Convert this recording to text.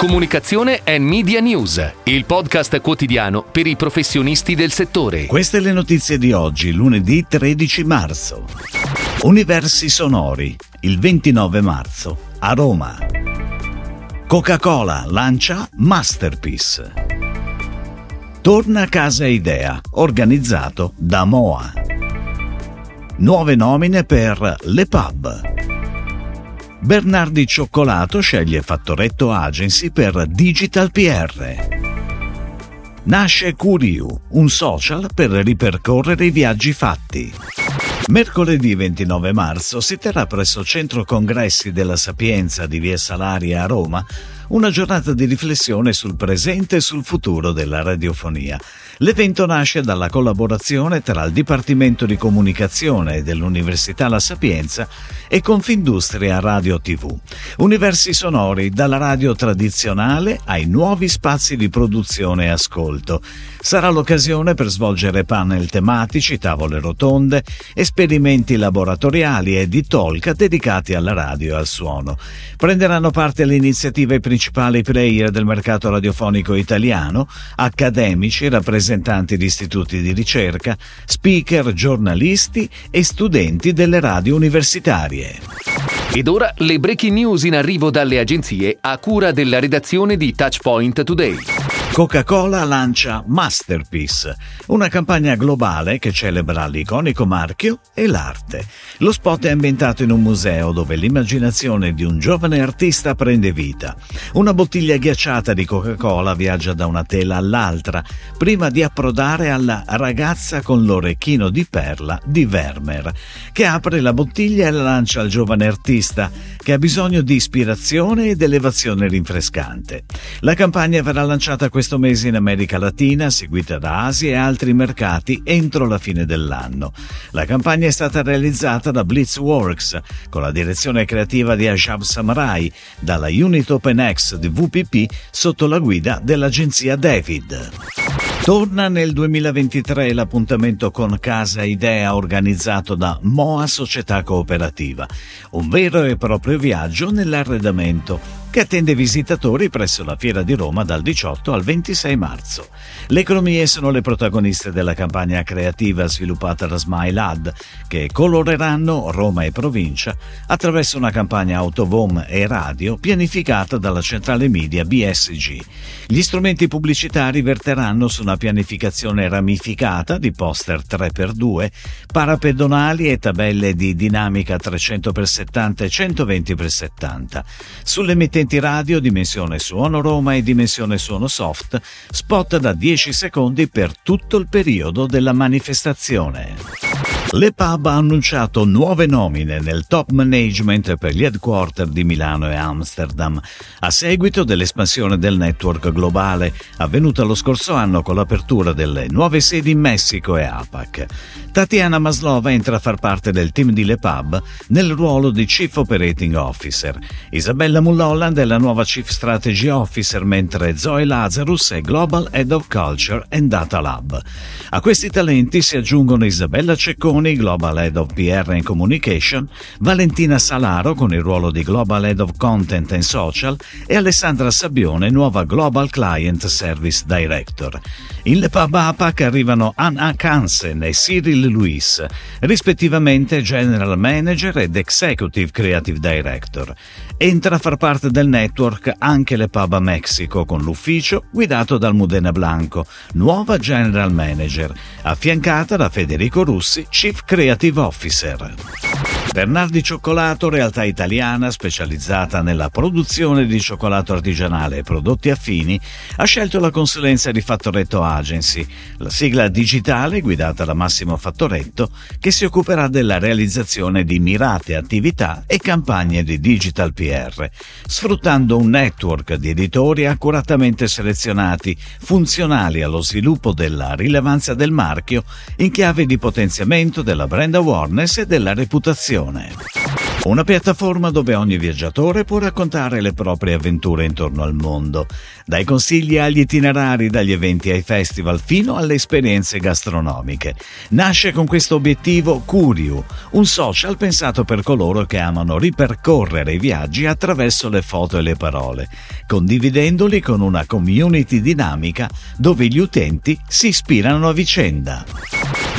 Comunicazione e Media News, il podcast quotidiano per i professionisti del settore. Queste le notizie di oggi, lunedì 13 marzo. Universi sonori, il 29 marzo, a Roma. Coca-Cola lancia Masterpiece. Torna a casa Idea, organizzato da MOA. Nuove nomine per Lepab. Bernardi Cioccolato sceglie Fattoretto Agency per Digital PR. Nasce Curiu, un social per ripercorrere i viaggi fatti. Mercoledì 29 marzo si terrà presso Centro Congressi della Sapienza di Via Salaria a Roma una giornata di riflessione sul presente e sul futuro della radiofonia. L'evento nasce dalla collaborazione tra il Dipartimento di Comunicazione dell'Università La Sapienza e Confindustria Radio TV. Universi sonori, dalla radio tradizionale ai nuovi spazi di produzione e ascolto. Sarà l'occasione per svolgere panel tematici, tavole rotonde, esperimenti laboratoriali e di talk dedicati alla radio e al suono. Prenderanno parte alle iniziative principali player del mercato radiofonico italiano, accademici, rappresentanti di istituti di ricerca, speaker, giornalisti e studenti delle radio universitarie. Ed ora le breaking news in arrivo dalle agenzie a cura della redazione di Touchpoint Today. Coca-Cola lancia Masterpiece, una campagna globale che celebra l'iconico marchio e l'arte. Lo spot è ambientato in un museo dove l'immaginazione di un giovane artista prende vita. Una bottiglia ghiacciata di Coca-Cola viaggia da una tela all'altra prima di approdare alla ragazza con l'orecchino di perla di Vermeer, che apre la bottiglia e la lancia al giovane artista che ha bisogno di ispirazione ed elevazione rinfrescante. La campagna verrà lanciata questo mese in America Latina, seguita da Asia e altri mercati entro la fine dell'anno. La campagna è stata realizzata da Blitzworks, con la direzione creativa di Ajab Samurai, dalla unit Open X di WPP sotto la guida dell'agenzia David. Torna nel 2023 l'appuntamento con Casa Idea organizzato da MOA Società Cooperativa, un vero e proprio viaggio nell'arredamento che attende visitatori presso la Fiera di Roma dal 18 al 26 marzo. Le economie sono le protagoniste della campagna creativa sviluppata da Smile Ad, che coloreranno Roma e provincia attraverso una campagna autovom e radio pianificata dalla centrale media BSG. Gli strumenti pubblicitari verteranno su una pianificazione ramificata di poster 3x2, parapedonali e tabelle di dinamica 300x70 e 120x70. Sulle emittenti radio Dimensione Suono Roma e Dimensione Suono Soft, spot da 10 secondi per tutto il periodo della manifestazione. Lepab ha annunciato nuove nomine nel top management per gli headquarter di Milano e Amsterdam, a seguito dell'espansione del network globale avvenuta lo scorso anno con l'apertura delle nuove sedi in Messico e APAC. Tatiana Maslova entra a far parte del team di Lepab nel ruolo di Chief Operating Officer. Isabella Mulloland è la nuova Chief Strategy Officer, mentre Zoe Lazarus è Global Head of Culture and Data Lab. A questi talenti si aggiungono Isabella Cecconi, Global Head of PR and Communication, Valentina Salaro con il ruolo di Global Head of Content and Social e Alessandra Sabbione, nuova Global Client Service Director. In Lepab APAC arrivano Anna Kansen e Cyril Luis, rispettivamente General Manager ed Executive Creative Director. Entra a far parte del network anche Lepab Mexico con l'ufficio guidato dal Mudena Blanco, nuova General Manager, affiancata da Federico Russi, Chief Creative Officer. Bernardi Cioccolato, realtà italiana specializzata nella produzione di cioccolato artigianale e prodotti affini, ha scelto la consulenza di Fattoretto Agency, la sigla digitale guidata da Massimo Fattoretto, che si occuperà della realizzazione di mirate attività e campagne di digital PR, sfruttando un network di editori accuratamente selezionati, funzionali allo sviluppo della rilevanza del marchio in chiave di potenziamento della brand awareness e della reputazione. Una piattaforma dove ogni viaggiatore può raccontare le proprie avventure intorno al mondo, dai consigli agli itinerari, dagli eventi ai festival fino alle esperienze gastronomiche. Nasce con questo obiettivo Curiu, un social pensato per coloro che amano ripercorrere i viaggi attraverso le foto e le parole, condividendoli con una community dinamica dove gli utenti si ispirano a vicenda.